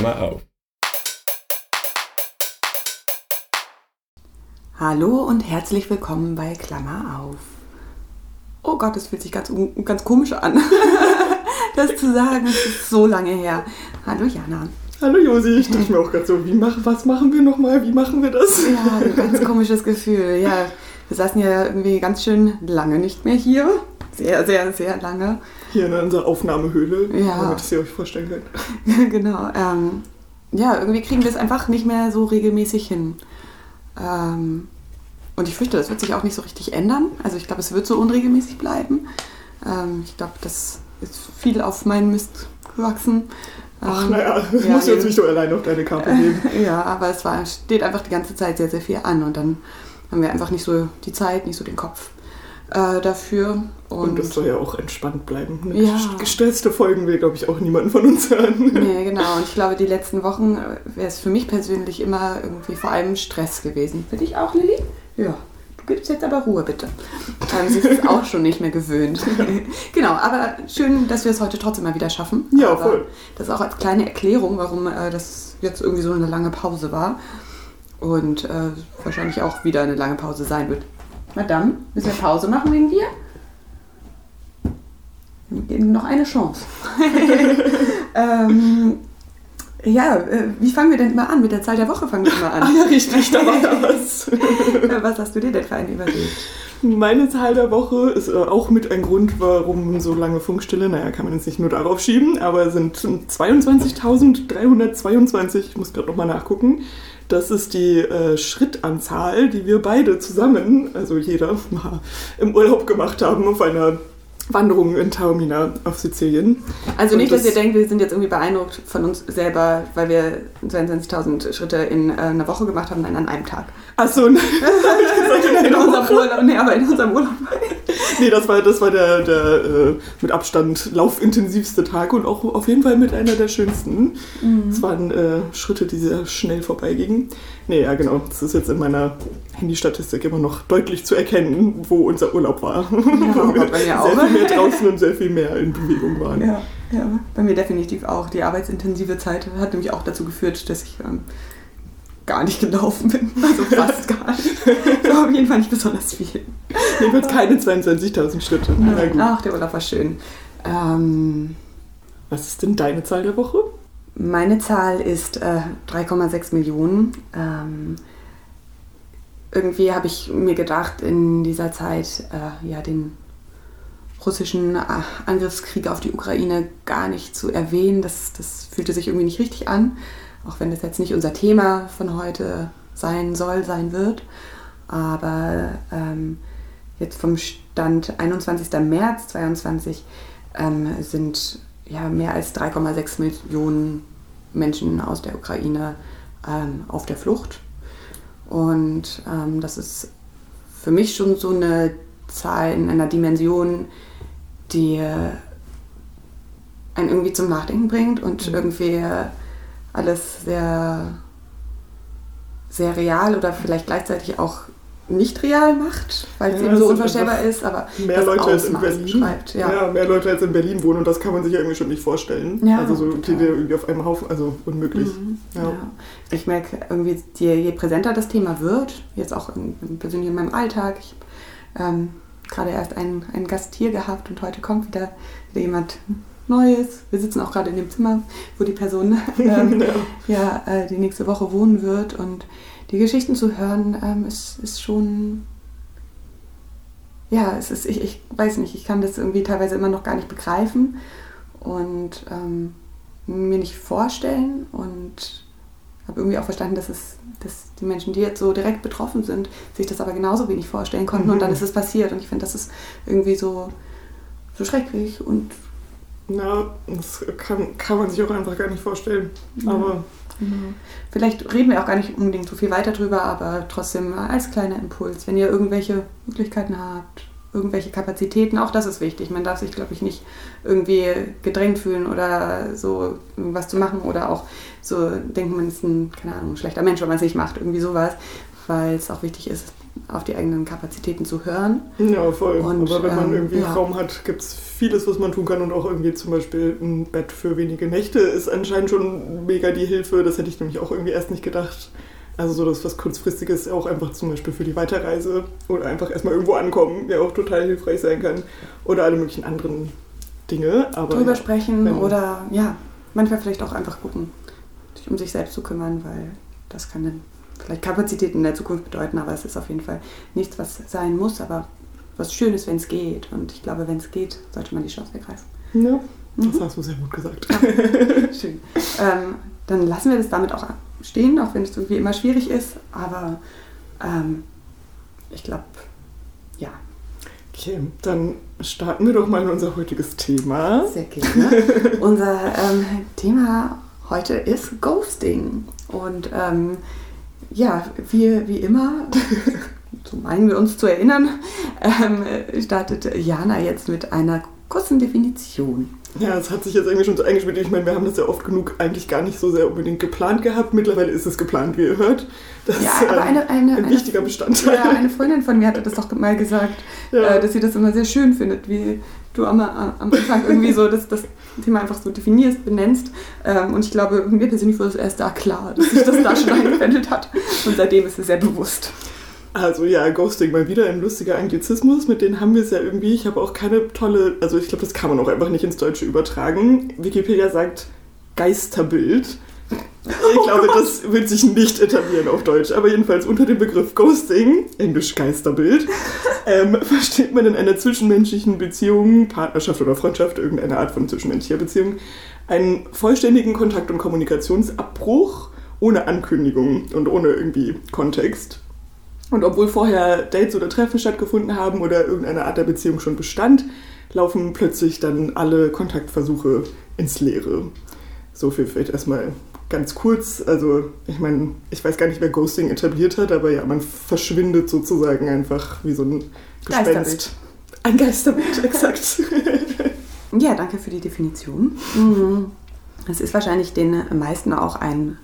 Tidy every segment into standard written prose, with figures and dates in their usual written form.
Klammer auf. Hallo und herzlich willkommen bei Klammer auf. Oh Gott, das fühlt sich ganz komisch an, das zu sagen. Das ist so lange her. Hallo Jana. Hallo Josi, ich dachte mir auch gerade so, was machen wir nochmal, wie machen wir das? Ja, ein ganz komisches Gefühl. Ja, wir saßen ja irgendwie ganz schön lange nicht mehr hier. Sehr, sehr, sehr lange. Hier in unserer Aufnahmehöhle, damit ihr euch vorstellen könnt. Genau. Irgendwie kriegen wir es einfach nicht mehr so regelmäßig hin. Und ich fürchte, das wird sich auch nicht so richtig ändern. Also ich glaube, es wird so unregelmäßig bleiben. Ich glaube, das ist viel auf meinen Mist gewachsen. Ach naja, du musst jetzt nicht so alleine auf deine Karte nehmen. Ja, aber steht einfach die ganze Zeit sehr, sehr viel an und dann haben wir einfach nicht so die Zeit, nicht so den Kopf dafür. Und das soll ja auch entspannt bleiben. Ne? Ja. Gestresste Folgen will, glaube ich, auch niemand von uns hören. Nee, genau. Und ich glaube, die letzten Wochen wäre es für mich persönlich immer irgendwie vor allem Stress gewesen. Für dich auch, Lilly? Ja. Du gibst jetzt aber Ruhe, bitte. Sie ist es auch schon nicht mehr gewöhnt. Ja. Genau, aber schön, dass wir es heute trotzdem mal wieder schaffen. Ja, aber voll. Das ist auch als kleine Erklärung, warum das jetzt irgendwie so eine lange Pause war. Und wahrscheinlich auch wieder eine lange Pause sein wird. Madame, müssen wir Pause machen wegen dir? Wir geben noch eine Chance. Wie fangen wir denn immer an? Mit der Zahl der Woche fangen wir immer an. Ah ja, richtig, da war ja was. Was hast du dir denn für einen überlegt? Meine Zahl der Woche ist auch mit ein Grund, warum so lange Funkstille, naja, kann man jetzt nicht nur darauf schieben, aber es sind 22.322, ich muss gerade nochmal nachgucken. Das ist die Schrittanzahl, die wir beide zusammen, also jeder, im Urlaub gemacht haben auf einer Wanderung in Taumina auf Sizilien. Also nicht, dass ihr denkt, wir sind jetzt irgendwie beeindruckt von uns selber, weil wir 22.000 Schritte in einer Woche gemacht haben, nein, an einem Tag. Achso, nein. In unserem Urlaub. Nee, das war der mit Abstand laufintensivste Tag und auch auf jeden Fall mit einer der schönsten. Es waren Schritte, die sehr schnell vorbeigingen. Nee, ja genau, das ist jetzt in meiner Handy-Statistik immer noch deutlich zu erkennen, wo unser Urlaub war. Ja, wo wir sehr viel mehr draußen und sehr viel mehr in Bewegung waren. Ja, ja, bei mir definitiv auch. Die arbeitsintensive Zeit hat nämlich auch dazu geführt, dass ich gar nicht gelaufen bin. Also fast gar nicht. So, auf jeden Fall nicht besonders viel. Jedenfalls keine 22.000 Schritte. Na gut. Ach, der Urlaub war schön. Was ist denn deine Zahl der Woche? Meine Zahl ist 3,6 Millionen. Irgendwie habe ich mir gedacht, in dieser Zeit den russischen Angriffskrieg auf die Ukraine gar nicht zu erwähnen. Das fühlte sich irgendwie nicht richtig an, auch wenn das jetzt nicht unser Thema von heute sein wird. Aber jetzt vom Stand 21. März 2022 sind mehr als 3,6 Millionen Menschen aus der Ukraine auf der Flucht. Und das ist für mich schon so eine Zahl in einer Dimension, die einen irgendwie zum Nachdenken bringt und irgendwie alles sehr, sehr real oder vielleicht gleichzeitig auch nicht real macht, weil es eben so unvorstellbar ist, aber mehr Leute als in Berlin schreibt. Ja, mehr Leute als in Berlin wohnen und das kann man sich ja irgendwie schon nicht vorstellen. Ja, also so die irgendwie auf einem Haufen, also unmöglich. Mhm, ja. Ich merke irgendwie, je präsenter das Thema wird, jetzt auch persönlich in meinem Alltag. Ich habe gerade erst einen Gast hier gehabt und heute kommt wieder jemand Neues. Wir sitzen auch gerade in dem Zimmer, wo die Person die nächste Woche wohnen wird und die Geschichten zu hören, ist schon, ich weiß nicht, ich kann das irgendwie teilweise immer noch gar nicht begreifen und mir nicht vorstellen und habe irgendwie auch verstanden, dass die Menschen, die jetzt so direkt betroffen sind, sich das aber genauso wenig vorstellen konnten und dann ist es passiert und ich finde, das ist irgendwie so schrecklich und... Na, das kann man sich auch einfach gar nicht vorstellen, aber... Vielleicht reden wir auch gar nicht unbedingt so viel weiter drüber, aber trotzdem als kleiner Impuls, wenn ihr irgendwelche Möglichkeiten habt, irgendwelche Kapazitäten, auch das ist wichtig. Man darf sich, glaube ich, nicht irgendwie gedrängt fühlen oder so irgendwas zu machen oder auch so denken, man ist ein schlechter Mensch, wenn man es nicht macht, irgendwie sowas, weil es auch wichtig ist, auf die eigenen Kapazitäten zu hören. Ja, voll. Und, aber wenn man irgendwie einen Raum hat, gibt es vieles, was man tun kann. Und auch irgendwie zum Beispiel ein Bett für wenige Nächte ist anscheinend schon mega die Hilfe. Das hätte ich nämlich auch irgendwie erst nicht gedacht. Also so das was Kurzfristiges auch einfach zum Beispiel für die Weiterreise oder einfach erstmal irgendwo ankommen, ja auch total hilfreich sein kann. Oder alle möglichen anderen Dinge. Aber drüber sprechen oder manchmal vielleicht auch einfach gucken, sich um sich selbst zu kümmern, weil das kann dann vielleicht Kapazitäten in der Zukunft bedeuten, aber es ist auf jeden Fall nichts, was sein muss, aber was Schönes, wenn es geht. Und ich glaube, wenn es geht, sollte man die Chance ergreifen. Ja, das hast du sehr gut gesagt. Schön. Dann lassen wir das damit auch stehen, auch wenn es irgendwie immer schwierig ist, aber ich glaube, ja. Okay, dann starten wir doch mal in unser heutiges Thema. Sehr gerne. Unser Thema heute ist Ghosting. Und wir, wie immer, so meinen wir uns zu erinnern, startet Jana jetzt mit einer kurzen Definition. Ja, es hat sich jetzt irgendwie schon so eingespielt. Ich meine, wir haben das ja oft genug eigentlich gar nicht so sehr unbedingt geplant gehabt. Mittlerweile ist es geplant, wie ihr hört. Das ist aber ein wichtiger Bestandteil. Ja, eine Freundin von mir hatte das doch mal gesagt, dass sie das immer sehr schön findet, wie du am Anfang irgendwie so das Thema einfach so definierst, benennst. Und ich glaube, mir persönlich wurde es erst da klar, dass sich das da schon eingependelt hat. Und seitdem ist es sehr bewusst. Also ja, Ghosting, mal wieder ein lustiger Anglizismus, mit denen haben wir es ja irgendwie, ich habe auch keine tolle, also ich glaube, das kann man auch einfach nicht ins Deutsche übertragen. Wikipedia sagt Geisterbild. Ich glaube, das wird sich nicht etablieren auf Deutsch, aber jedenfalls unter dem Begriff Ghosting, englisch Geisterbild, versteht man in einer zwischenmenschlichen Beziehung, Partnerschaft oder Freundschaft, irgendeine Art von zwischenmenschlicher Beziehung, einen vollständigen Kontakt- und Kommunikationsabbruch ohne Ankündigung und ohne irgendwie Kontext. Und obwohl vorher Dates oder Treffen stattgefunden haben oder irgendeine Art der Beziehung schon bestand, laufen plötzlich dann alle Kontaktversuche ins Leere. So viel vielleicht erstmal ganz kurz. Also ich meine, ich weiß gar nicht, wer Ghosting etabliert hat, aber ja, man verschwindet sozusagen einfach wie so ein Gespenst. Geisterbild. Ein Geisterbild, exakt. Ja, danke für die Definition. Es ist wahrscheinlich den meisten auch ein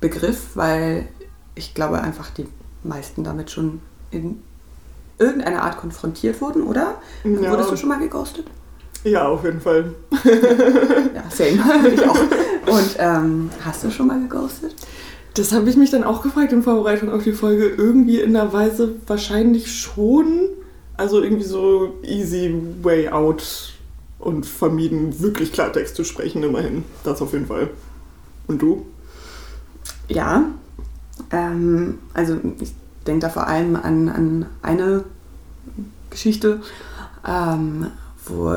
Begriff, weil ich glaube einfach die meisten damit schon in irgendeiner Art konfrontiert wurden, oder? Ja. Wurdest du schon mal geghostet? Ja, auf jeden Fall. Ja, same. Ich auch. Und hast du schon mal geghostet? Das habe ich mich dann auch gefragt in Vorbereitung auf die Folge. Irgendwie in einer Weise wahrscheinlich schon. Also irgendwie so easy way out und vermieden, wirklich Klartext zu sprechen immerhin. Das auf jeden Fall. Und du? Ja. Also ich denke da vor allem an eine Geschichte, wo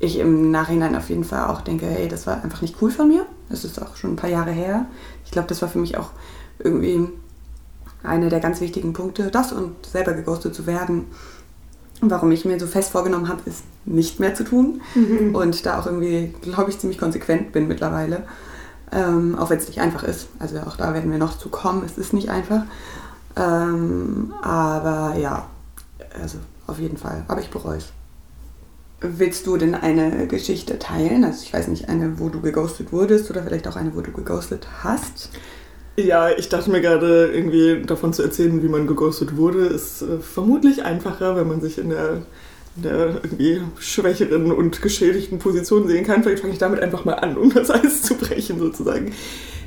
ich im Nachhinein auf jeden Fall auch denke, hey, das war einfach nicht cool von mir. Das ist auch schon ein paar Jahre her. Ich glaube, das war für mich auch irgendwie einer der ganz wichtigen Punkte, das und selber geghostet zu werden. Und warum ich mir so fest vorgenommen habe, ist nicht mehr zu tun. Und da auch irgendwie, glaube ich, ziemlich konsequent bin mittlerweile. Auch wenn es nicht einfach ist. Also auch da werden wir noch zu kommen. Es ist nicht einfach. Aber ja, also auf jeden Fall. Aber ich bereue es. Willst du denn eine Geschichte teilen? Also ich weiß nicht, eine, wo du geghostet wurdest oder vielleicht auch eine, wo du geghostet hast? Ja, ich dachte mir gerade irgendwie davon zu erzählen, wie man geghostet wurde, ist vermutlich einfacher, wenn man sich in der irgendwie schwächeren und geschädigten Position sehen kann. Vielleicht fange ich damit einfach mal an, um das Eis zu brechen sozusagen.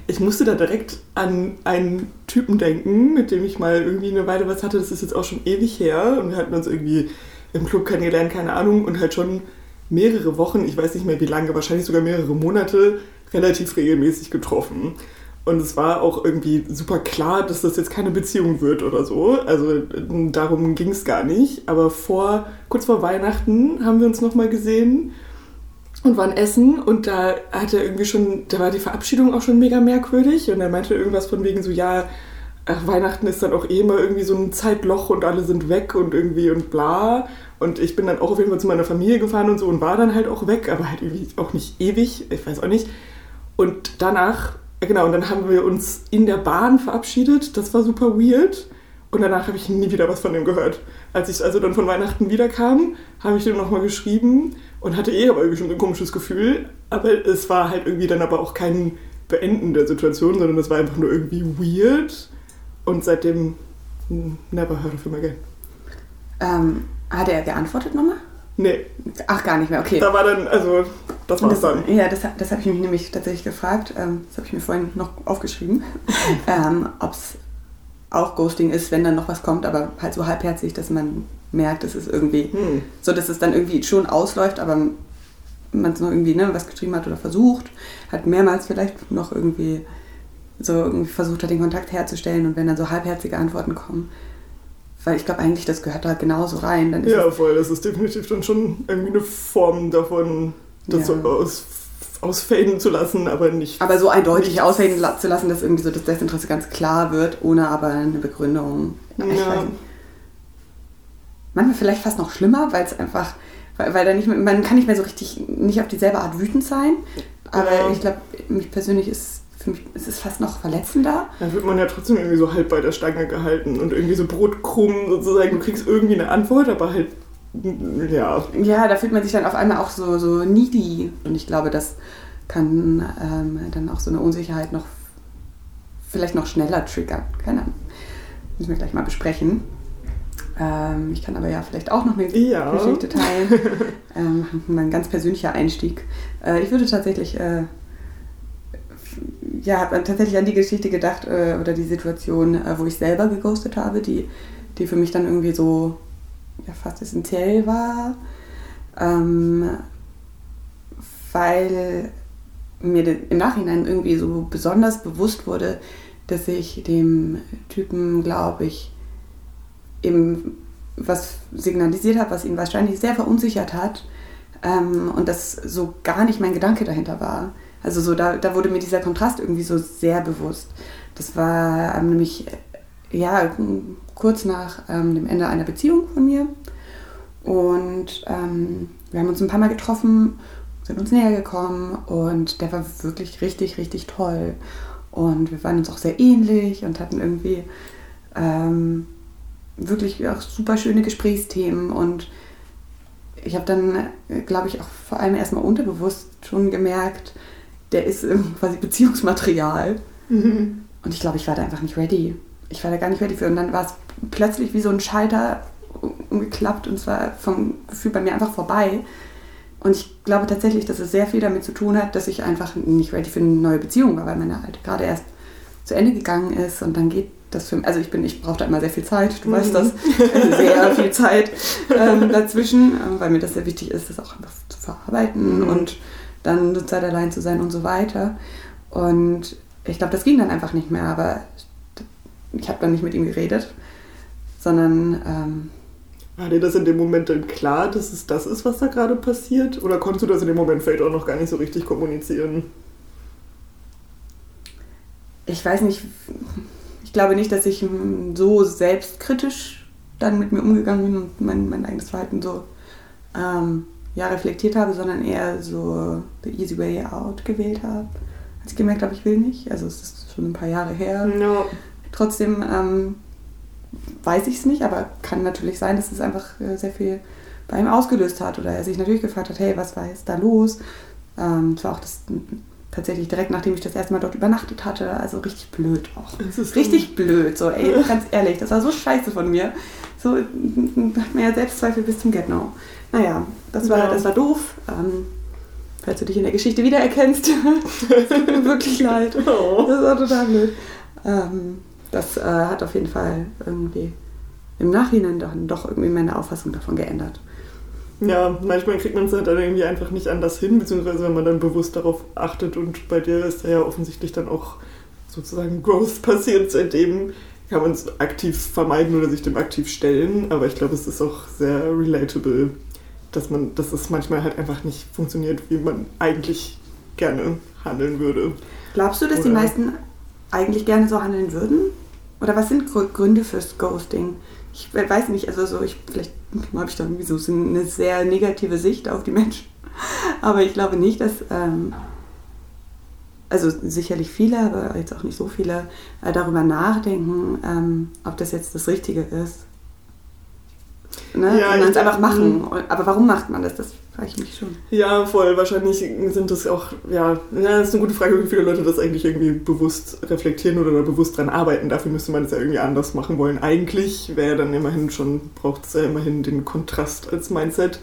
Ich musste da direkt an einen Typen denken, mit dem ich mal irgendwie eine Weile was hatte. Das ist jetzt auch schon ewig her und wir hatten uns irgendwie im Club kennengelernt, keine Ahnung, und halt schon mehrere Wochen, ich weiß nicht mehr wie lange, wahrscheinlich sogar mehrere Monate, relativ regelmäßig getroffen. Und es war auch irgendwie super klar, dass das jetzt keine Beziehung wird oder so. Also darum ging es gar nicht. Aber kurz vor Weihnachten haben wir uns nochmal gesehen und waren essen. Und da hat er irgendwie da war die Verabschiedung auch schon mega merkwürdig. Und er meinte irgendwas von wegen so, ja, Weihnachten ist dann auch eh immer irgendwie so ein Zeitloch und alle sind weg und irgendwie und bla. Und ich bin dann auch auf jeden Fall zu meiner Familie gefahren und so und war dann halt auch weg. Aber halt irgendwie auch nicht ewig, ich weiß auch nicht. Und danach... Genau, und dann haben wir uns in der Bahn verabschiedet. Das war super weird. Und danach habe ich nie wieder was von dem gehört. Als ich also dann von Weihnachten wiederkam, habe ich dem nochmal geschrieben und hatte eh aber irgendwie schon ein komisches Gefühl. Aber es war halt irgendwie dann aber auch kein Beenden der Situation, sondern es war einfach nur irgendwie weird. Und seitdem never heard of him again. Hat er geantwortet nochmal? Nee. Ach, gar nicht mehr, okay. Da war dann, also, das war's dann. Ja, das habe ich mich nämlich tatsächlich gefragt. Das habe ich mir vorhin noch aufgeschrieben. Ob es auch Ghosting ist, wenn dann noch was kommt, aber halt so halbherzig, dass man merkt, es ist irgendwie so, dass es dann irgendwie schon ausläuft, aber man es noch irgendwie was geschrieben hat oder versucht, hat mehrmals vielleicht noch irgendwie so irgendwie versucht hat, den Kontakt herzustellen, und wenn dann so halbherzige Antworten kommen, weil ich glaube eigentlich, das gehört da genauso rein. Dann ist ja, voll, das ist definitiv dann schon irgendwie eine Form davon, das so ausfaden zu lassen, aber nicht... Aber so eindeutig ausfaden zu lassen, dass irgendwie so das Desinteresse ganz klar wird, ohne aber eine Begründung. Ich weiß nicht. Manchmal vielleicht fast noch schlimmer, weil es einfach... Weil dann nicht mehr, man kann nicht mehr so richtig, nicht auf dieselbe Art wütend sein, aber ich glaube, mich persönlich ist... Für mich ist es fast noch verletzender. Dann wird man ja trotzdem irgendwie so halb bei der Stange gehalten und irgendwie so Brotkrumen sozusagen. Du kriegst irgendwie eine Antwort, aber halt, ja. Ja, da fühlt man sich dann auf einmal auch so needy. Und ich glaube, das kann dann auch so eine Unsicherheit noch, vielleicht noch schneller triggern. Keine Ahnung. Müssen wir gleich mal besprechen. Ich kann aber ja vielleicht auch noch eine Geschichte teilen. Mein ganz persönlicher Einstieg. Ich würde tatsächlich... habe tatsächlich an die Geschichte gedacht oder die Situation, wo ich selber geghostet habe, die für mich dann irgendwie so fast essentiell war, weil mir im Nachhinein irgendwie so besonders bewusst wurde, dass ich dem Typen, glaube ich, eben was signalisiert habe, was ihn wahrscheinlich sehr verunsichert hat, und das so gar nicht mein Gedanke dahinter war. Also so, da wurde mir dieser Kontrast irgendwie so sehr bewusst. Das war nämlich kurz nach dem Ende einer Beziehung von mir. Und wir haben uns ein paar Mal getroffen, sind uns näher gekommen, und der war wirklich richtig, richtig toll. Und wir waren uns auch sehr ähnlich und hatten irgendwie wirklich auch super schöne Gesprächsthemen. Und ich habe dann, glaube ich, auch vor allem erstmal unterbewusst schon gemerkt, der ist quasi Beziehungsmaterial. Mhm. Und ich glaube, ich war da einfach nicht ready. Ich war da gar nicht ready für. Und dann war es plötzlich wie so ein Schalter umgeklappt, und es war vom Gefühl bei mir einfach vorbei. Und ich glaube tatsächlich, dass es sehr viel damit zu tun hat, dass ich einfach nicht ready für eine neue Beziehung war, weil meine alte gerade erst zu Ende gegangen ist. Und dann geht das für mich. Also ich brauche da immer sehr viel Zeit. Du weißt das. Sehr viel Zeit dazwischen, weil mir das sehr wichtig ist, das auch einfach zu verarbeiten und dann eine Zeit allein zu sein und so weiter. Und ich glaube, das ging dann einfach nicht mehr, aber ich habe dann nicht mit ihm geredet, sondern... war dir das in dem Moment dann klar, dass es das ist, was da gerade passiert? Oder konntest du das in dem Moment vielleicht auch noch gar nicht so richtig kommunizieren? Ich weiß nicht. Ich glaube nicht, dass ich so selbstkritisch dann mit mir umgegangen bin und mein eigenes Verhalten so... reflektiert habe, sondern eher so the easy way out gewählt habe. Als ich gemerkt habe, ich will nicht. Also es ist schon ein paar Jahre her. No. Trotzdem weiß ich es nicht, aber kann natürlich sein, dass es einfach sehr viel bei ihm ausgelöst hat oder er sich natürlich gefragt hat, hey, was war jetzt da los? Es war auch das tatsächlich direkt, nachdem ich das erste Mal dort übernachtet hatte. Also richtig blöd auch. Richtig blöd. So, ey, ganz ehrlich, das war so scheiße von mir. So, hat mir ja Selbstzweifel bis zum Get-No. Naja, das war doof. Falls du dich in der Geschichte wiedererkennst, das tut mir wirklich leid. Oh. Das war total blöd. Das hat auf jeden Fall irgendwie im Nachhinein dann doch irgendwie meine Auffassung davon geändert. Ja, manchmal kriegt man es halt dann irgendwie einfach nicht anders hin, beziehungsweise wenn man dann bewusst darauf achtet, und bei dir ist ja offensichtlich dann auch sozusagen Growth passiert, seitdem kann man es aktiv vermeiden oder sich dem aktiv stellen, aber ich glaube, es ist auch sehr relatable, dass es manchmal halt einfach nicht funktioniert, wie man eigentlich gerne handeln würde. Glaubst du, dass die meisten eigentlich gerne so handeln würden? Oder was sind Gründe fürs Ghosting? Ich weiß nicht, also vielleicht habe ich da irgendwie so eine sehr negative Sicht auf die Menschen. Aber ich glaube nicht, dass, also sicherlich viele, aber jetzt auch nicht so viele, darüber nachdenken, ob das jetzt das Richtige ist. Ne? Ja, sondern es einfach machen. Aber warum macht man das? Das frage ich mich schon. Ja, voll. Wahrscheinlich sind das auch, ja, das ist eine gute Frage, wie viele Leute das eigentlich irgendwie bewusst reflektieren oder bewusst dran arbeiten. Dafür müsste man das ja irgendwie anders machen wollen. Eigentlich wäre dann immerhin schon, braucht es ja immerhin den Kontrast als Mindset.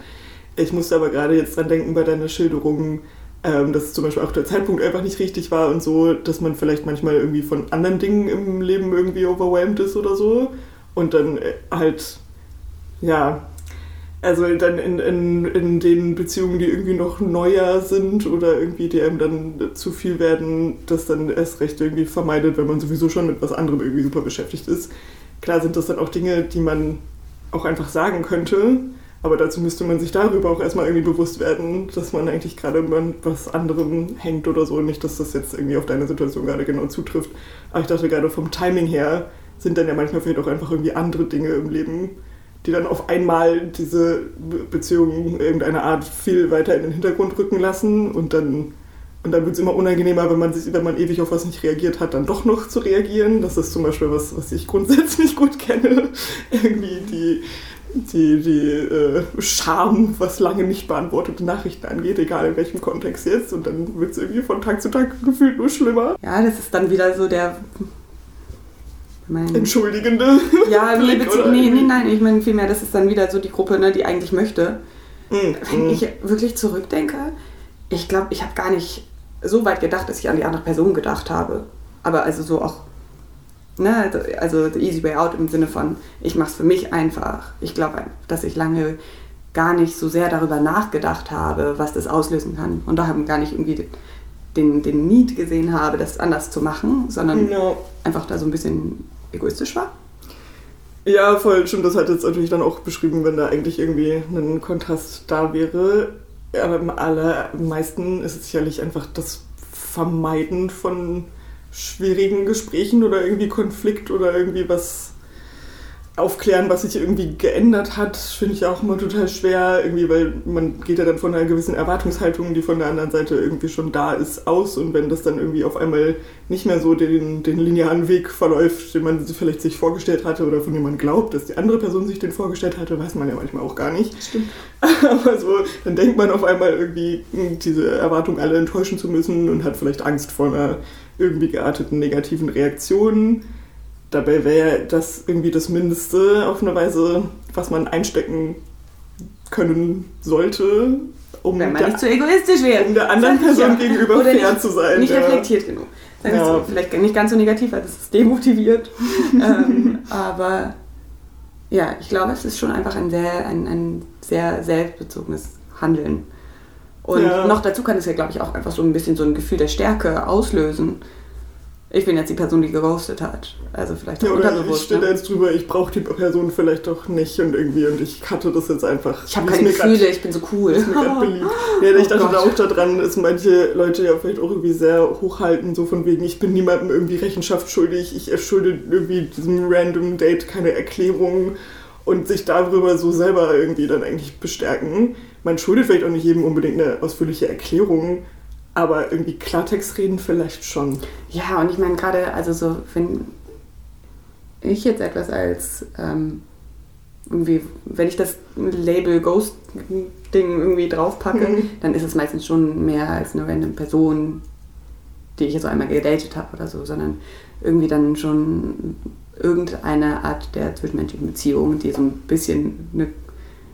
Ich musste aber gerade jetzt dran denken bei deiner Schilderung, dass zum Beispiel auch der Zeitpunkt einfach nicht richtig war und so, dass man vielleicht manchmal irgendwie von anderen Dingen im Leben irgendwie overwhelmed ist oder so. Und dann halt, ja, also dann in den Beziehungen, die irgendwie noch neuer sind oder irgendwie die einem dann zu viel werden, das dann erst recht irgendwie vermeidet, wenn man sowieso schon mit was anderem irgendwie super beschäftigt ist. Klar sind das dann auch Dinge, die man auch einfach sagen könnte, aber dazu müsste man sich darüber auch erstmal irgendwie bewusst werden, dass man eigentlich gerade an was anderem hängt oder so. Nicht, dass das jetzt irgendwie auf deine Situation gerade genau zutrifft. Aber ich dachte gerade vom Timing her sind dann ja manchmal vielleicht auch einfach irgendwie andere Dinge im Leben, die dann auf einmal diese Beziehungen irgendeiner Art viel weiter in den Hintergrund rücken lassen. Und dann wird es immer unangenehmer, wenn man ewig auf was nicht reagiert hat, dann doch noch zu reagieren. Das ist zum Beispiel was ich grundsätzlich gut kenne. Irgendwie die Scham, was lange nicht beantwortete Nachrichten angeht, egal in welchem Kontext jetzt. Und dann wird es irgendwie von Tag zu Tag gefühlt nur schlimmer. Ja, das ist dann wieder so der... entschuldigende ja, Blick, nein, ich meine vielmehr, das ist dann wieder so die Gruppe, ne, die eigentlich möchte. Wenn ich wirklich zurückdenke, ich glaube, ich habe gar nicht so weit gedacht, dass ich an die andere Person gedacht habe. Aber also so auch, ne, also the easy way out im Sinne von, ich mache es für mich einfach. Ich glaube, dass ich lange gar nicht so sehr darüber nachgedacht habe, was das auslösen kann. Und da haben gar nicht irgendwie... Den Need gesehen habe, das anders zu machen, sondern einfach da so ein bisschen egoistisch war. Ja, voll, stimmt. Das hat jetzt natürlich dann auch beschrieben, wenn da eigentlich irgendwie ein Kontrast da wäre. Aber am allermeisten ist es sicherlich einfach das Vermeiden von schwierigen Gesprächen oder irgendwie Konflikt oder irgendwie was aufklären, was sich irgendwie geändert hat, finde ich auch immer total schwer, irgendwie, weil man geht ja dann von einer gewissen Erwartungshaltung, die von der anderen Seite irgendwie schon da ist, aus, und wenn das dann irgendwie auf einmal nicht mehr so den linearen Weg verläuft, den man vielleicht sich vorgestellt hatte oder von dem man glaubt, dass die andere Person sich den vorgestellt hatte, weiß man ja manchmal auch gar nicht. Stimmt. Aber so, dann denkt man auf einmal irgendwie, diese Erwartung alle enttäuschen zu müssen und hat vielleicht Angst vor einer irgendwie gearteten negativen Reaktion. Dabei wäre das irgendwie das Mindeste auf eine Weise, was man einstecken können sollte, um wenn man nicht zu egoistisch wäre, um der anderen Person gegenüber fair zu sein. Nicht reflektiert genug. So, vielleicht nicht ganz so negativ, weil das ist demotiviert. Aber ja, ich glaube, es ist schon einfach ein sehr selbstbezogenes Handeln. Und noch dazu kann es ja, glaube ich, auch einfach so ein bisschen so ein Gefühl der Stärke auslösen. Ich bin jetzt die Person, die geghostet hat. Also vielleicht auch unterbewusst. Ich stehe da jetzt drüber, ich brauche die Person vielleicht doch nicht und ich cutte das jetzt einfach. Ich habe keine Gefühle, ich bin so cool. Ist mir grad beliebt. Ja, ich dachte da auch daran, dass manche Leute ja vielleicht auch irgendwie sehr hochhalten, so von wegen, ich bin niemandem irgendwie Rechenschaft schuldig, ich schulde irgendwie diesem random Date keine Erklärung und sich darüber so selber irgendwie dann eigentlich bestärken. Man schuldet vielleicht auch nicht jedem unbedingt eine ausführliche Erklärung, aber irgendwie Klartext reden vielleicht schon. Ja, und ich meine gerade, also so, wenn ich jetzt etwas als, irgendwie, wenn ich das Label Ghost-Ding irgendwie draufpacke, dann ist es meistens schon mehr als eine random Person, die ich jetzt so einmal gedatet habe oder so, sondern irgendwie dann schon irgendeine Art der zwischenmenschlichen Beziehung, die so ein bisschen eine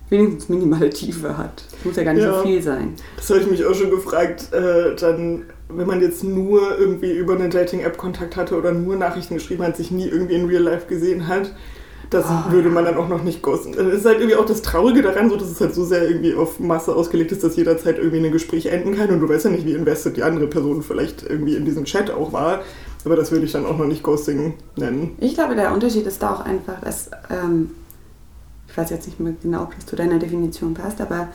wenigstens minimale Tiefe hat. Das muss ja gar nicht so viel sein. Das habe ich mich auch schon gefragt, dann, wenn man jetzt nur irgendwie über eine Dating-App Kontakt hatte oder nur Nachrichten geschrieben hat, sich nie irgendwie in Real Life gesehen hat, das würde man dann auch noch nicht ghosten. Das ist halt irgendwie auch das Traurige daran, so, dass es halt so sehr irgendwie auf Masse ausgelegt ist, dass jederzeit irgendwie ein Gespräch enden kann und du weißt ja nicht, wie invested die andere Person vielleicht irgendwie in diesem Chat auch war. Aber das würde ich dann auch noch nicht Ghosting nennen. Ich glaube, der Unterschied ist da auch einfach, dass... ich weiß jetzt nicht mehr genau, ob das zu deiner Definition passt, aber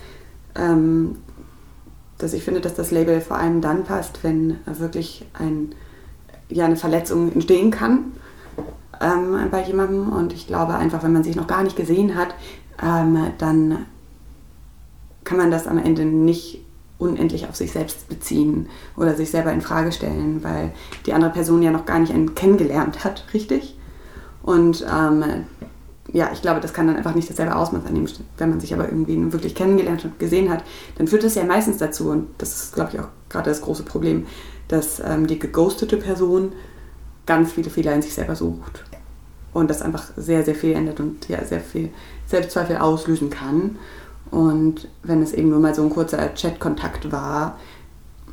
dass ich finde, dass das Label vor allem dann passt, wenn wirklich eine Verletzung entstehen kann bei jemandem. Und ich glaube einfach, wenn man sich noch gar nicht gesehen hat, dann kann man das am Ende nicht unendlich auf sich selbst beziehen oder sich selber in Frage stellen, weil die andere Person ja noch gar nicht einen kennengelernt hat, richtig? Und ja, ich glaube, das kann dann einfach nicht dasselbe Ausmaß annehmen. Wenn man sich aber irgendwie wirklich kennengelernt und gesehen hat, dann führt das ja meistens dazu, und das ist, glaube ich, auch gerade das große Problem, dass die geghostete Person ganz viele Fehler in sich selber sucht und das einfach sehr, sehr viel ändert und ja, sehr viel Selbstzweifel auslösen kann. Und wenn es eben nur mal so ein kurzer Chatkontakt war,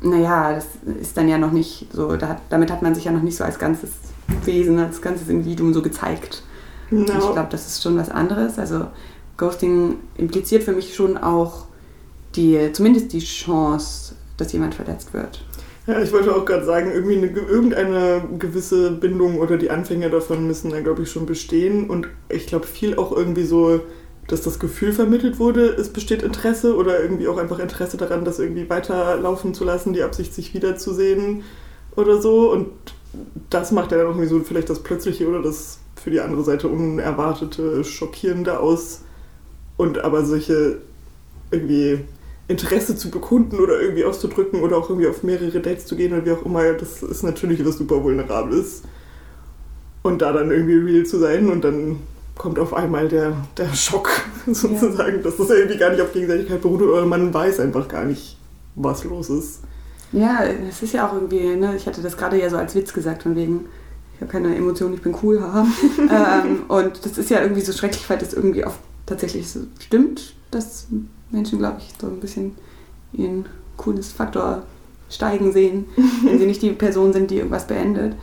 naja, das ist dann ja noch nicht so, damit hat man sich ja noch nicht so als ganzes Wesen, als ganzes Individuum so gezeigt. No. Und ich glaube, das ist schon was anderes. Also Ghosting impliziert für mich schon auch zumindest die Chance, dass jemand verletzt wird. Ja, ich wollte auch gerade sagen, irgendwie irgendeine gewisse Bindung oder die Anfänge davon müssen da, glaube ich, schon bestehen. Und ich glaube, viel auch irgendwie so, dass das Gefühl vermittelt wurde, es besteht Interesse oder irgendwie auch einfach Interesse daran, das irgendwie weiterlaufen zu lassen, die Absicht, sich wiederzusehen oder so. Und das macht ja dann irgendwie so vielleicht das Plötzliche oder das für die andere Seite Unerwartete, Schockierende aus. Und aber solche irgendwie Interesse zu bekunden oder irgendwie auszudrücken oder auch irgendwie auf mehrere Dates zu gehen oder wie auch immer, das ist natürlich was super Vulnerables. Und da dann irgendwie real zu sein und dann kommt auf einmal der Schock sozusagen, ja, dass das irgendwie gar nicht auf Gegenseitigkeit beruht oder man weiß einfach gar nicht, was los ist. Ja, es ist ja auch irgendwie, ne, ich hatte das gerade ja so als Witz gesagt, von wegen, ich habe keine Emotionen, ich bin cool, haha. Und das ist ja irgendwie so schrecklich, weil das irgendwie oft tatsächlich so stimmt, dass Menschen, glaube ich, so ein bisschen ihren cooles Faktor steigen sehen, wenn sie nicht die Person sind, die irgendwas beendet.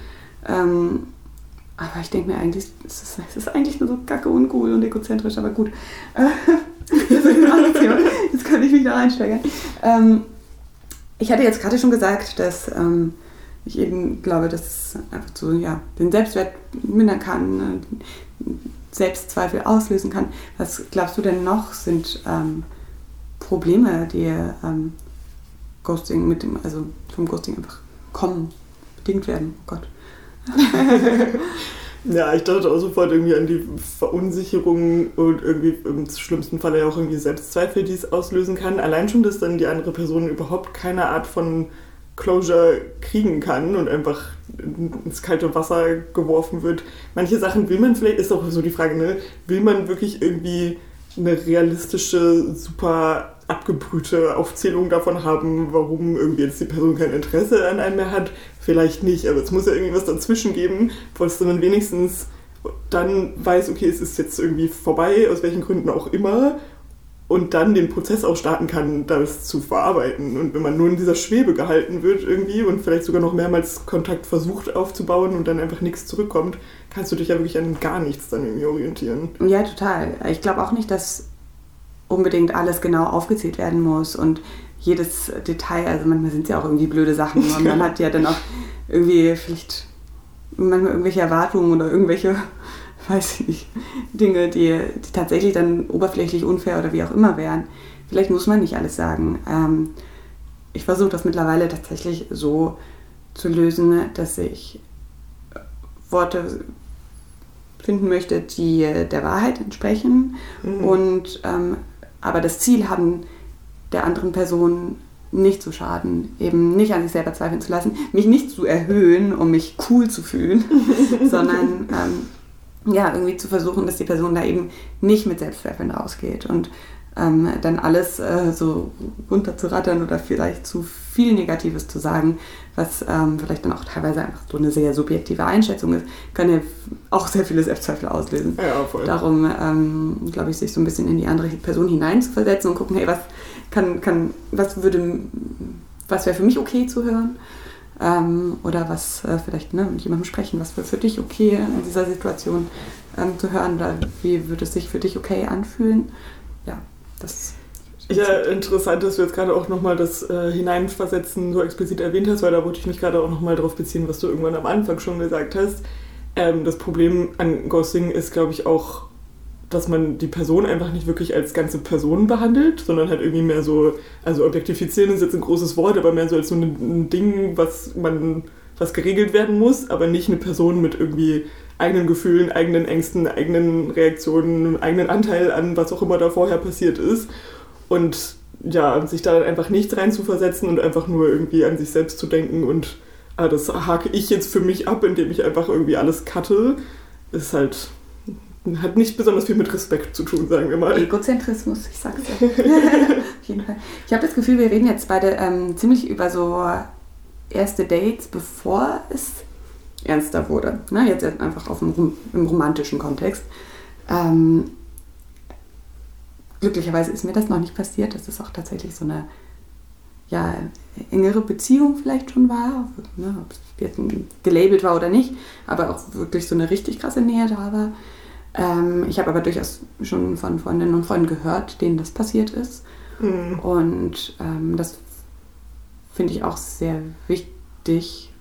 Aber ich denke mir eigentlich, es ist eigentlich nur so kacke uncool und egozentrisch, aber gut. Das ist ein anderes Thema. Jetzt könnte ich mich da reinsteigern. Ich hatte jetzt gerade schon gesagt, dass ich eben glaube, dass es einfach so, ja, den Selbstwert mindern kann, Selbstzweifel auslösen kann. Was glaubst du denn noch sind Probleme, die Ghosting also vom Ghosting einfach kommen, bedingt werden? Oh Gott. Ja, ich dachte auch sofort irgendwie an die Verunsicherung und irgendwie im schlimmsten Fall ja auch irgendwie Selbstzweifel, die es auslösen kann. Allein schon, dass dann die andere Person überhaupt keine Art von Closure kriegen kann und einfach ins kalte Wasser geworfen wird. Manche Sachen will man vielleicht, ist auch so die Frage, ne? Will man wirklich irgendwie eine realistische, super abgebrühte Aufzählung davon haben, warum irgendwie jetzt die Person kein Interesse an einem mehr hat? Vielleicht nicht, aber es muss ja irgendwie was dazwischen geben, dass man wenigstens dann weiß, okay, es ist jetzt irgendwie vorbei, aus welchen Gründen auch immer, und dann den Prozess auch starten kann, das zu verarbeiten. Und wenn man nur in dieser Schwebe gehalten wird irgendwie und vielleicht sogar noch mehrmals Kontakt versucht aufzubauen und dann einfach nichts zurückkommt, kannst du dich ja wirklich an gar nichts dann irgendwie orientieren. Ja, total. Ich glaube auch nicht, dass unbedingt alles genau aufgezählt werden muss und jedes Detail, also manchmal sind es ja auch irgendwie blöde Sachen und man hat ja dann auch irgendwie vielleicht manchmal irgendwelche Erwartungen oder irgendwelche, weiß ich nicht, Dinge, die tatsächlich dann oberflächlich unfair oder wie auch immer wären. Vielleicht muss man nicht alles sagen. Ich versuche das mittlerweile tatsächlich so zu lösen, dass ich Worte finden möchte, die der Wahrheit entsprechen, und aber das Ziel haben, der anderen Person nicht zu schaden, eben nicht an sich selber zweifeln zu lassen, mich nicht zu erhöhen, um mich cool zu fühlen, sondern ja, irgendwie zu versuchen, dass die Person da eben nicht mit Selbstzweifeln rausgeht und dann alles so runterzurattern oder vielleicht zu viel Negatives zu sagen, was vielleicht dann auch teilweise einfach so eine sehr subjektive Einschätzung ist, kann ja auch sehr viele Selbstzweifel auslösen. Ja, voll. Darum, glaube ich, sich so ein bisschen in die andere Person hineinzuversetzen und gucken, hey, was wäre für mich okay zu hören? Oder was vielleicht, ne, mit jemandem sprechen, was wäre für dich okay in dieser Situation zu hören? Oder wie würde es sich für dich okay anfühlen? Ja, das ist interessant, dass du jetzt gerade auch nochmal das Hineinversetzen so explizit erwähnt hast, weil da wollte ich mich gerade auch nochmal drauf beziehen, was du irgendwann am Anfang schon gesagt hast. Das Problem an Ghosting ist, glaube ich, auch, dass man die Person einfach nicht wirklich als ganze Person behandelt, sondern halt irgendwie mehr so, also objektifizieren ist jetzt ein großes Wort, aber mehr so als so ein Ding, was geregelt werden muss, aber nicht eine Person mit irgendwie eigenen Gefühlen, eigenen Ängsten, eigenen Reaktionen, eigenen Anteil an was auch immer da vorher passiert ist. Und ja, sich da einfach nicht reinzuversetzen und einfach nur irgendwie an sich selbst zu denken und das hake ich jetzt für mich ab, indem ich einfach irgendwie alles cutte, ist halt hat nicht besonders viel mit Respekt zu tun, sagen wir mal. Egozentrismus, ich sag's ja. Auf jeden Fall. Ich habe das Gefühl, wir reden jetzt beide ziemlich über so erste Dates, bevor es ernster wurde. Na, jetzt einfach auf dem, im romantischen Kontext. Glücklicherweise ist mir das noch nicht passiert, dass es auch tatsächlich so eine ja, engere Beziehung vielleicht schon war, ne, ob es jetzt gelabelt war oder nicht, aber auch wirklich so eine richtig krasse Nähe da war. Ich habe aber durchaus schon von Freundinnen und Freunden gehört, denen das passiert ist. Mhm. Und das finde ich auch sehr wichtig,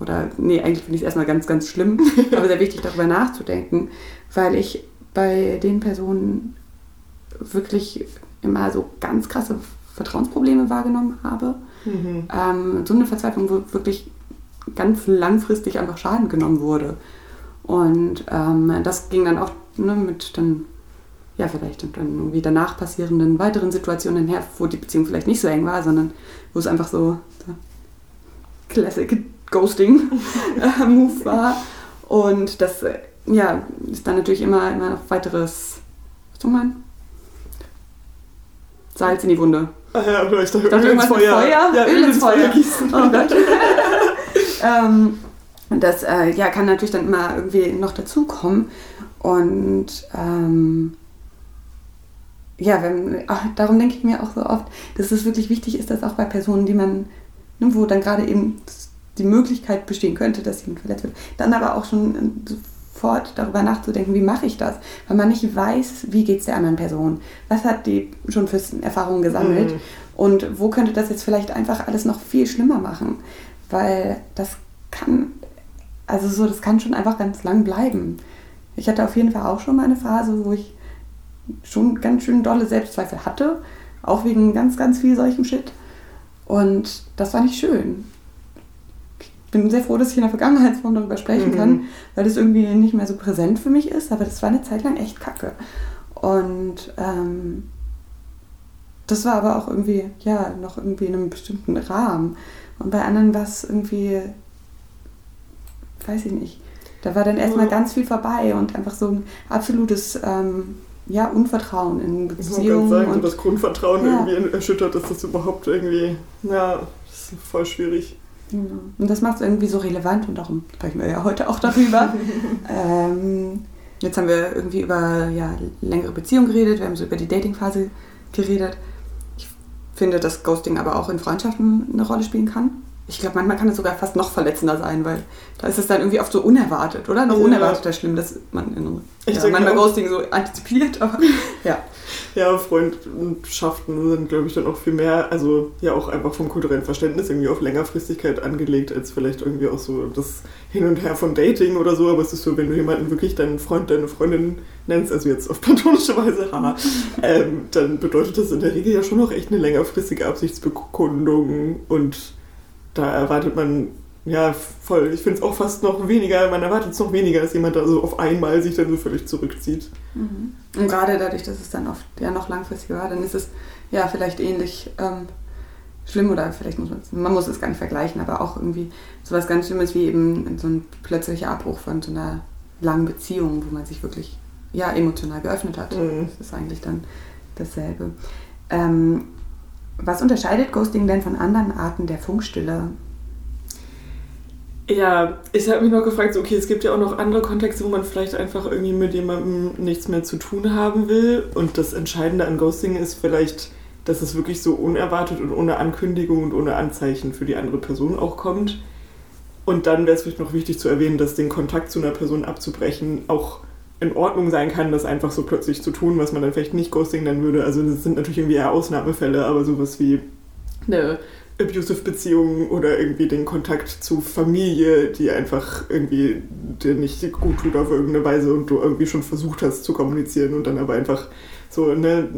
oder nee, eigentlich finde ich es erstmal ganz, ganz schlimm, aber sehr wichtig, darüber nachzudenken, weil ich bei den Personen wirklich immer so ganz krasse Vertrauensprobleme wahrgenommen habe. Mhm. So eine Verzweiflung, wo wirklich ganz langfristig einfach Schaden genommen wurde. Und das ging dann auch mit dann, ja, vielleicht dann irgendwie danach passierenden weiteren Situationen her, wo die Beziehung vielleicht nicht so eng war, sondern wo es einfach so Classic Ghosting Move war. Und das ist dann natürlich immer noch weiteres, was soll man? Salz in die Wunde. Ah ja, aber ich dachte Öl ins Feuer. Ja, Öl ins Feuer gießen. Oh Gott. Das kann natürlich dann immer irgendwie noch dazukommen. Und darum denke ich mir auch so oft, dass es wirklich wichtig ist, dass auch bei Personen, die man, wo dann gerade eben die Möglichkeit bestehen könnte, dass jemand verletzt wird, dann aber auch schon sofort darüber nachzudenken, wie mache ich das? Weil man nicht weiß, wie geht es der anderen Person? Was hat die schon für Erfahrungen gesammelt? Mhm. Und wo könnte das jetzt vielleicht einfach alles noch viel schlimmer machen? Weil das das kann schon einfach ganz lang bleiben. Ich hatte auf jeden Fall auch schon mal eine Phase, wo ich schon ganz schön dolle Selbstzweifel hatte, auch wegen ganz, ganz viel solchem Shit. Und das war nicht schön. Ich bin sehr froh, dass ich in der Vergangenheitsform darüber sprechen kann, weil das irgendwie nicht mehr so präsent für mich ist, aber das war eine Zeit lang echt kacke. Und das war aber auch irgendwie, noch irgendwie in einem bestimmten Rahmen. Und bei anderen war es irgendwie... weiß ich nicht. Da war dann erstmal ganz viel vorbei und einfach so ein absolutes Unvertrauen in Beziehungen. Ich wollte gerade sagen, das Grundvertrauen irgendwie erschüttert ist, das überhaupt irgendwie, das ist voll schwierig. Genau. Und das macht es irgendwie so relevant und darum sprechen wir ja heute auch darüber. Jetzt haben wir irgendwie über längere Beziehungen geredet, wir haben so über die Dating-Phase geredet. Ich finde, dass Ghosting aber auch in Freundschaften eine Rolle spielen kann. Ich glaube, manchmal kann es sogar fast noch verletzender sein, weil da ist es dann irgendwie oft so unerwartet, oder? Noch unerwarteter schlimm, dass man manchmal Ghosting so antizipiert, aber ja. Ja, Freundschaften sind, glaube ich, dann auch viel mehr, also ja auch einfach vom kulturellen Verständnis irgendwie auf Längerfristigkeit angelegt, als vielleicht irgendwie auch so das Hin und Her von Dating oder so, aber es ist so, wenn du jemanden wirklich deinen Freund, deine Freundin nennst, also jetzt auf platonische Weise, dann bedeutet das in der Regel ja schon noch echt eine längerfristige Absichtsbekundung und da erwartet man, ich finde es auch fast noch weniger, man erwartet es noch weniger, dass jemand da so auf einmal sich dann so völlig zurückzieht. Mhm. Und gerade dadurch, dass es dann oft noch langfristiger war, dann ist es vielleicht ähnlich schlimm oder vielleicht muss man es gar nicht vergleichen, aber auch irgendwie sowas ganz Schlimmes wie eben so ein plötzlicher Abbruch von so einer langen Beziehung, wo man sich wirklich emotional geöffnet hat. Mhm. Das ist eigentlich dann dasselbe. Was unterscheidet Ghosting denn von anderen Arten der Funkstille? Ja, ich habe mich noch gefragt, okay, es gibt ja auch noch andere Kontexte, wo man vielleicht einfach irgendwie mit jemandem nichts mehr zu tun haben will. Und das Entscheidende an Ghosting ist vielleicht, dass es wirklich so unerwartet und ohne Ankündigung und ohne Anzeichen für die andere Person auch kommt. Und dann wäre es vielleicht noch wichtig zu erwähnen, dass den Kontakt zu einer Person abzubrechen auch in Ordnung sein kann, das einfach so plötzlich zu tun, was man dann vielleicht nicht Ghosting nennen würde. Also das sind natürlich irgendwie eher Ausnahmefälle, aber sowas wie eine Abusive-Beziehung oder irgendwie den Kontakt zu Familie, die einfach irgendwie dir nicht gut tut auf irgendeine Weise und du irgendwie schon versucht hast zu kommunizieren und dann aber einfach so eine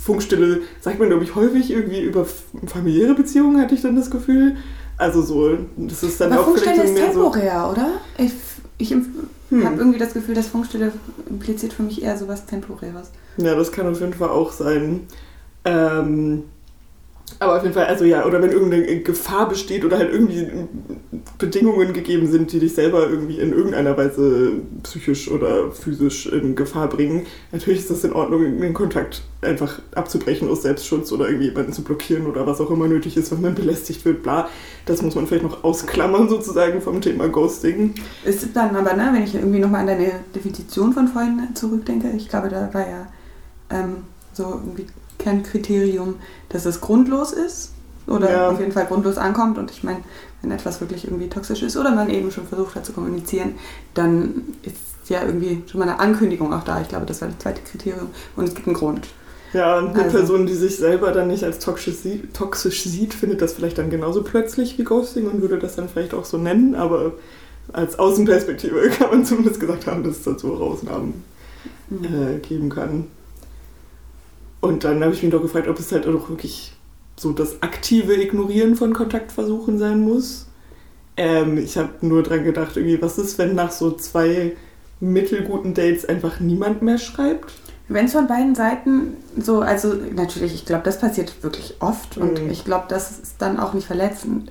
Funkstille, sagt man glaube ich häufig irgendwie über familiäre Beziehungen, hatte ich dann das Gefühl. Also so, das ist dann aber auch vielleicht so mehr so... Funkstille ist temporär, oder? Ich habe irgendwie das Gefühl, dass Funkstille impliziert für mich eher sowas Temporäres. Ja, das kann auf jeden Fall auch sein. Aber auf jeden Fall, also ja, oder wenn irgendeine Gefahr besteht oder halt irgendwie Bedingungen gegeben sind, die dich selber irgendwie in irgendeiner Weise psychisch oder physisch in Gefahr bringen, natürlich ist das in Ordnung, den Kontakt einfach abzubrechen aus Selbstschutz oder irgendwie jemanden zu blockieren oder was auch immer nötig ist, wenn man belästigt wird, bla. Das muss man vielleicht noch ausklammern sozusagen vom Thema Ghosting. Ist dann aber, ne, wenn ich irgendwie nochmal an deine Definition von vorhin zurückdenke, ich glaube, da war ja so irgendwie Kernkriterium, dass es grundlos ist oder auf jeden Fall grundlos ankommt. Und ich meine, wenn etwas wirklich irgendwie toxisch ist oder man eben schon versucht hat zu kommunizieren, dann ist ja irgendwie schon mal eine Ankündigung auch da. Ich glaube, das war das zweite Kriterium und es gibt einen Grund. Ja, eine Person, die sich selber dann nicht als toxisch sieht, findet das vielleicht dann genauso plötzlich wie Ghosting und würde das dann vielleicht auch so nennen, aber als Außenperspektive kann man zumindest gesagt haben, dass es dazu auch Ausnahmen geben kann. Und dann habe ich mich doch gefragt, ob es halt auch wirklich so das aktive Ignorieren von Kontaktversuchen sein muss. Ich habe nur dran gedacht, irgendwie, was ist, wenn nach so 2 mittelguten Dates einfach niemand mehr schreibt? Wenn es von beiden Seiten so, also natürlich, ich glaube, das passiert wirklich oft und ich glaube, das ist dann auch nicht verletzend,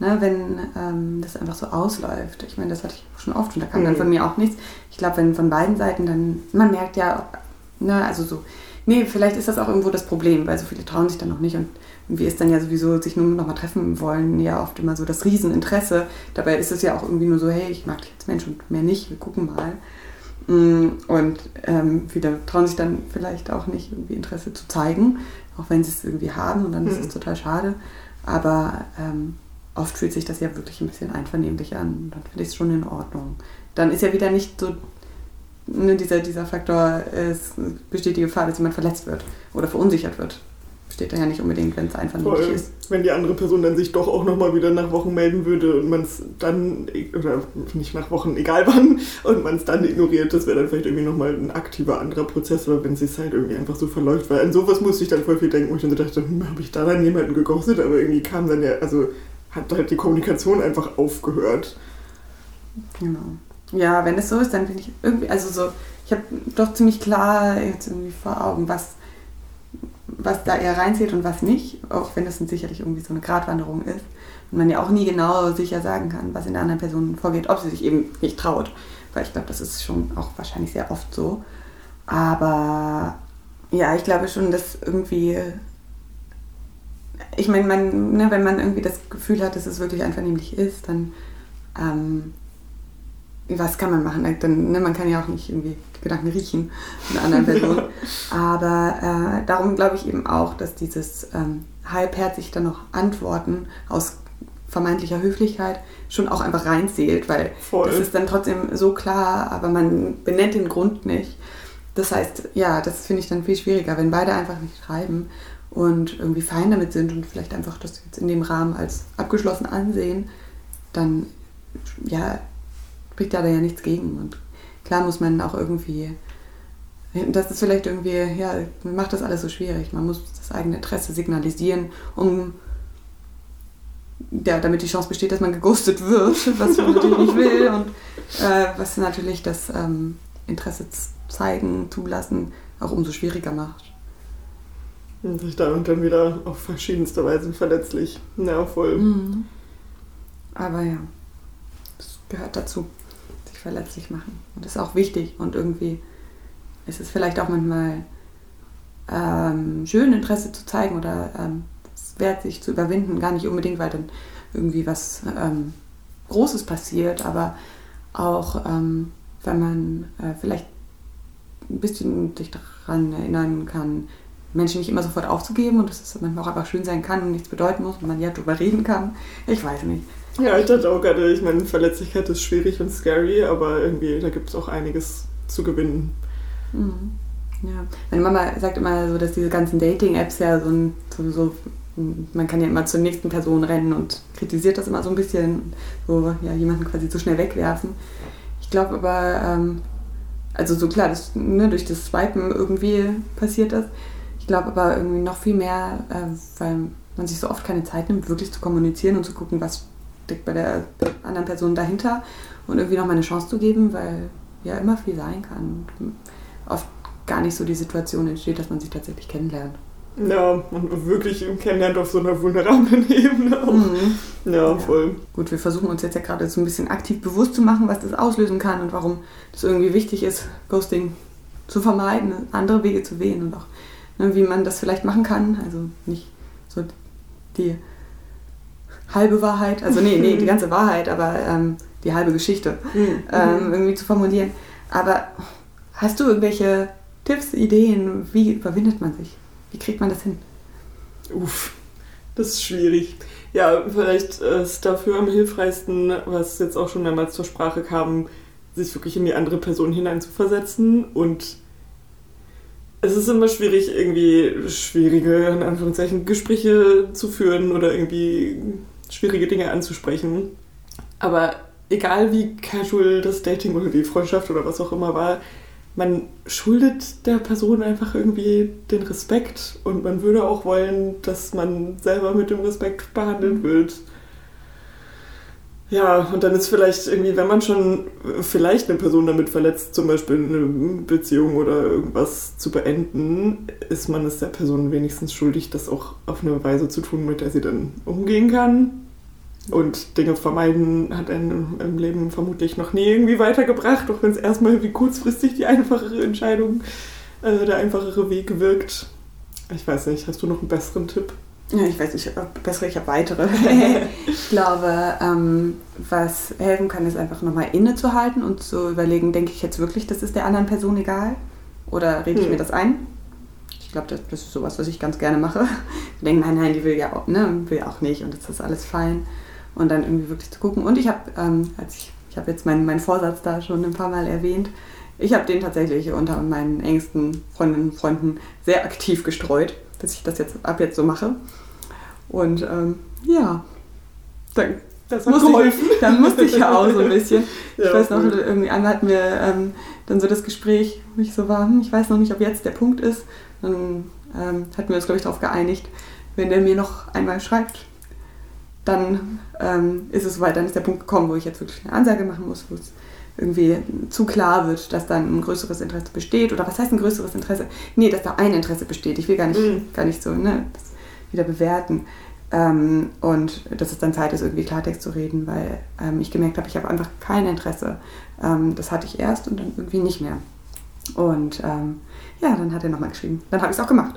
ne, wenn das einfach so ausläuft. Ich meine, das hatte ich schon oft und da kam dann von mir auch nichts. Ich glaube, wenn von beiden Seiten dann, man merkt ja, ne, also so, nee, vielleicht ist das auch irgendwo das Problem, weil so viele trauen sich dann noch nicht und irgendwie ist dann ja sowieso, sich nur noch mal treffen wollen, ja oft immer so das Rieseninteresse. Dabei ist es ja auch irgendwie nur so, hey, ich mag dich als Mensch und mehr nicht, wir gucken mal. Und viele trauen sich dann vielleicht auch nicht, irgendwie Interesse zu zeigen, auch wenn sie es irgendwie haben und dann ist es total schade. Aber oft fühlt sich das ja wirklich ein bisschen einvernehmlich an und dann finde ich es schon in Ordnung. Dann ist ja wieder nicht so... Dieser Faktor, es besteht die Gefahr, dass jemand verletzt wird oder verunsichert wird. Besteht da ja nicht unbedingt, wenn es einfach nötig ist. Wenn die andere Person dann sich doch auch nochmal wieder nach Wochen melden würde und man es dann, oder nicht nach Wochen, egal wann, und man es dann ignoriert, das wäre dann vielleicht irgendwie nochmal ein aktiver anderer Prozess, aber wenn es sich halt irgendwie einfach so verläuft, weil an sowas musste ich dann voll viel denken, wo ich dann dachte, habe ich da dann jemanden geghostet, aber irgendwie kam dann ja, also hat halt die Kommunikation einfach aufgehört. Genau. Ja, wenn es so ist, dann bin ich irgendwie, also so, ich habe doch ziemlich klar jetzt irgendwie vor Augen, was da eher reinzieht und was nicht, auch wenn das sicherlich irgendwie so eine Gratwanderung ist und man ja auch nie genau sicher sagen kann, was in der anderen Person vorgeht, ob sie sich eben nicht traut, weil ich glaube, das ist schon auch wahrscheinlich sehr oft so, aber ja, ich glaube schon, dass irgendwie, ich meine, wenn man irgendwie das Gefühl hat, dass es wirklich einvernehmlich ist, dann was kann man machen? Dann, ne, man kann ja auch nicht irgendwie Gedanken riechen von anderen Personen. Aber darum glaube ich eben auch, dass dieses halbherzig dann noch Antworten aus vermeintlicher Höflichkeit schon auch einfach reinzählt, weil das ist dann trotzdem so klar, aber man benennt den Grund nicht. Das heißt, ja, das finde ich dann viel schwieriger, wenn beide einfach nicht schreiben und irgendwie fein damit sind und vielleicht einfach das jetzt in dem Rahmen als abgeschlossen ansehen, dann, ja, spricht da ja nichts gegen. Und klar muss man auch irgendwie, das ist vielleicht irgendwie, ja, macht das alles so schwierig. Man muss das eigene Interesse signalisieren, um, ja, damit die Chance besteht, dass man geghostet wird, was man natürlich nicht will. Und was natürlich das Interesse zeigen, zulassen, auch umso schwieriger macht. Und sich dann wieder auf verschiedenste Weise verletzlich. Ja, voll. Mhm. Aber ja, gehört dazu, sich verletzlich machen. Und das ist auch wichtig und irgendwie ist es vielleicht auch manchmal schön, Interesse zu zeigen oder es wert, sich zu überwinden, gar nicht unbedingt, weil dann irgendwie was Großes passiert, aber auch wenn man vielleicht ein bisschen sich daran erinnern kann, Menschen nicht immer sofort aufzugeben und dass es manchmal auch einfach schön sein kann und nichts bedeuten muss und man ja drüber reden kann. Ich weiß nicht. Ja, ich dachte auch gerade, ich meine, Verletzlichkeit ist schwierig und scary, aber irgendwie, da gibt es auch einiges zu gewinnen. Mhm. Ja, meine Mama sagt immer so, dass diese ganzen Dating-Apps ja so, man kann ja immer zur nächsten Person rennen und kritisiert das immer so ein bisschen, so, ja, jemanden quasi zu schnell wegwerfen. Ich glaube aber, also so klar, das, ne, durch das Swipen irgendwie passiert das. Ich glaube aber irgendwie noch viel mehr, weil man sich so oft keine Zeit nimmt, wirklich zu kommunizieren und zu gucken, was steckt bei der anderen Person dahinter und irgendwie nochmal eine Chance zu geben, weil ja immer viel sein kann. Und oft gar nicht so die Situation entsteht, dass man sich tatsächlich kennenlernt. Ja, und wirklich kennenlernt auf so einer vulnerablen Ebene auch. Mhm. Ja, voll. Ja. Gut, wir versuchen uns jetzt ja gerade so ein bisschen aktiv bewusst zu machen, was das auslösen kann und warum das irgendwie wichtig ist, Ghosting zu vermeiden, andere Wege zu wählen und auch, ne, wie man das vielleicht machen kann. Also nicht so die halbe Wahrheit, also nee, die ganze Wahrheit, aber die halbe Geschichte irgendwie zu formulieren. Aber hast du irgendwelche Tipps, Ideen, wie überwindet man sich? Wie kriegt man das hin? Uff, das ist schwierig. Ja, vielleicht ist dafür am hilfreichsten, was jetzt auch schon mehrmals zur Sprache kam, sich wirklich in die andere Person hineinzuversetzen. Und es ist immer schwierig, irgendwie schwierige, in Anführungszeichen, Gespräche zu führen oder irgendwie schwierige Dinge anzusprechen. Aber egal wie casual das Dating oder die Freundschaft oder was auch immer war, man schuldet der Person einfach irgendwie den Respekt und man würde auch wollen, dass man selber mit dem Respekt behandelt wird. Ja, und dann ist vielleicht irgendwie, wenn man schon vielleicht eine Person damit verletzt, zum Beispiel eine Beziehung oder irgendwas zu beenden, ist man es der Person wenigstens schuldig, das auch auf eine Weise zu tun, mit der sie dann umgehen kann. Und Dinge vermeiden hat einen im Leben vermutlich noch nie irgendwie weitergebracht, auch wenn es erstmal wie kurzfristig die einfachere Entscheidung, der einfachere Weg wirkt. Ich weiß nicht, hast du noch einen besseren Tipp? Ja, ich weiß nicht, ich habe weitere. Ich glaube, was helfen kann, ist einfach nochmal innezuhalten und zu überlegen, denke ich jetzt wirklich, das ist der anderen Person egal? Oder rede ich mir das ein? Ich glaube, das ist sowas, was ich ganz gerne mache. Ich denke, nein, die will ja auch, ne, will auch nicht und das ist alles fein. Und dann irgendwie wirklich zu gucken. Und ich habe ich hab jetzt meinen Vorsatz da schon ein paar Mal erwähnt. Ich habe den tatsächlich unter meinen engsten Freundinnen und Freunden sehr aktiv gestreut, dass ich das jetzt ab jetzt so mache. Und dann musste ich ja auch so ein bisschen. Ja, ich weiß noch, irgendwie einmal hatten wir dann so das Gespräch, wo ich so war, ich weiß noch nicht, ob jetzt der Punkt ist. Dann hatten wir uns, glaube ich, darauf geeinigt, wenn der mir noch einmal schreibt, dann ist es soweit, dann ist der Punkt gekommen, wo ich jetzt wirklich eine Ansage machen muss, wo es irgendwie zu klar wird, dass dann ein größeres Interesse besteht. Oder was heißt ein größeres Interesse? Nee, dass da ein Interesse besteht. Ich will gar nicht so, ne, das wieder bewerten. Und dass es dann Zeit ist, irgendwie Klartext zu reden, weil ich gemerkt habe, ich habe einfach kein Interesse. Das hatte ich erst und dann irgendwie nicht mehr. Und dann hat er nochmal geschrieben. Dann habe ich es auch gemacht.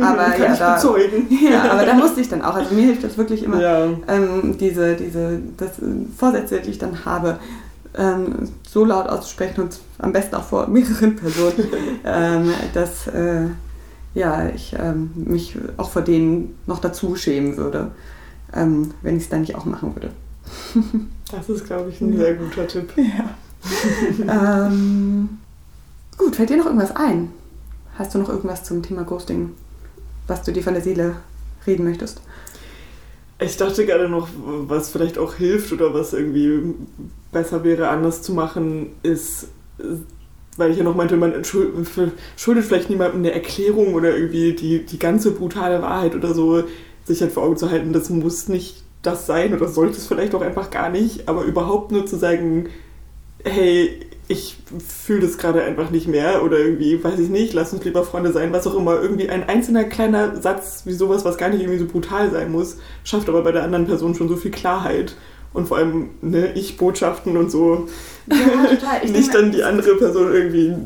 Aber kann ich bezeugen. Ja, aber da musste ich dann auch. Also mir hilft das wirklich immer, diese Vorsätze, die ich dann habe, so laut auszusprechen und am besten auch vor mehreren Personen, dass ich mich auch vor denen noch dazu schämen würde, wenn ich es dann nicht auch machen würde. Das ist, glaube ich, ein sehr guter Tipp. Ja. Gut, fällt dir noch irgendwas ein? Hast du noch irgendwas zum Thema Ghosting, was du dir von der Seele reden möchtest? Ich dachte gerade noch, was vielleicht auch hilft oder was irgendwie besser wäre, anders zu machen, ist, weil ich ja noch meinte, man schuldet vielleicht niemandem eine Erklärung oder irgendwie die ganze brutale Wahrheit oder so, sich halt vor Augen zu halten, das muss nicht das sein oder sollte es vielleicht auch einfach gar nicht, aber überhaupt nur zu sagen, hey, ich fühle das gerade einfach nicht mehr oder irgendwie, weiß ich nicht, lass uns lieber Freunde sein, was auch immer. Irgendwie ein einzelner kleiner Satz wie sowas, was gar nicht irgendwie so brutal sein muss, schafft aber bei der anderen Person schon so viel Klarheit und vor allem, ne, Ich-Botschaften und so. Ja, total. Nicht dann die andere Person irgendwie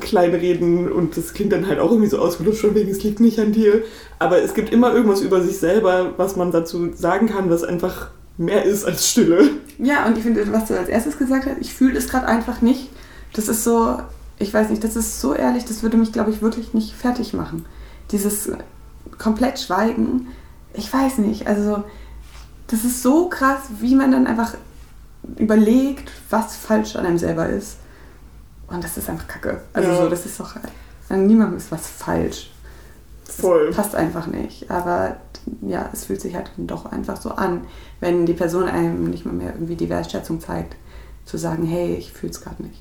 kleinreden und das klingt dann halt auch irgendwie so ausgelutscht von wegen, es liegt nicht an dir. Aber es gibt immer irgendwas über sich selber, was man dazu sagen kann, was einfach mehr ist als Stille. Ja, und ich finde, was du als erstes gesagt hast, ich fühle es gerade einfach nicht. Das ist so, ich weiß nicht, das ist so ehrlich, das würde mich, glaube ich, wirklich nicht fertig machen. Dieses komplett Schweigen, ich weiß nicht, also das ist so krass, wie man dann einfach überlegt, was falsch an einem selber ist. Und das ist einfach Kacke. Also ja. So, das ist doch, an niemandem ist was falsch. Voll. Passt einfach nicht, aber ja, es fühlt sich halt doch einfach so an, wenn die Person einem nicht mal mehr irgendwie die Wertschätzung zeigt, zu sagen, hey, ich fühle es gerade nicht.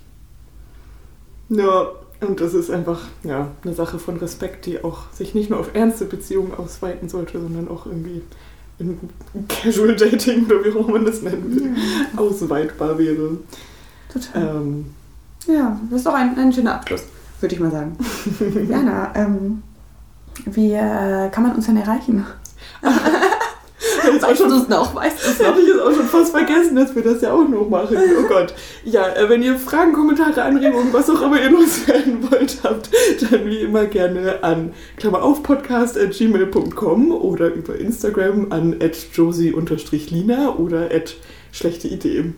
Ja, und das ist einfach eine Sache von Respekt, die auch sich nicht nur auf ernste Beziehungen ausweiten sollte, sondern auch irgendwie in Casual Dating oder wie auch man das nennen will, ausweitbar wäre. Total. Das ist doch ein schöner Abschluss, würde ich mal sagen. Jana, Wie kann man uns denn erreichen? Weißt du es noch? Hätte ich jetzt auch schon fast vergessen, dass wir das ja auch noch machen. Oh Gott. Ja, wenn ihr Fragen, Kommentare, Anregungen, was auch immer ihr loswerden wollt habt, dann wie immer gerne an @podcast@gmail.com oder über Instagram an @josie_lina oder @schlechteidee.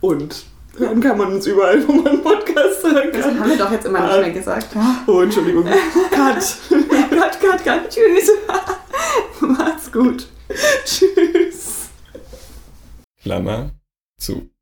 Und dann kann man uns überall, wo man Podcast sagen kann. Das haben wir doch jetzt immer nicht mehr gesagt. Oh, Entschuldigung. Cut. Tschüss. Macht's gut. Tschüss. Klammer zu.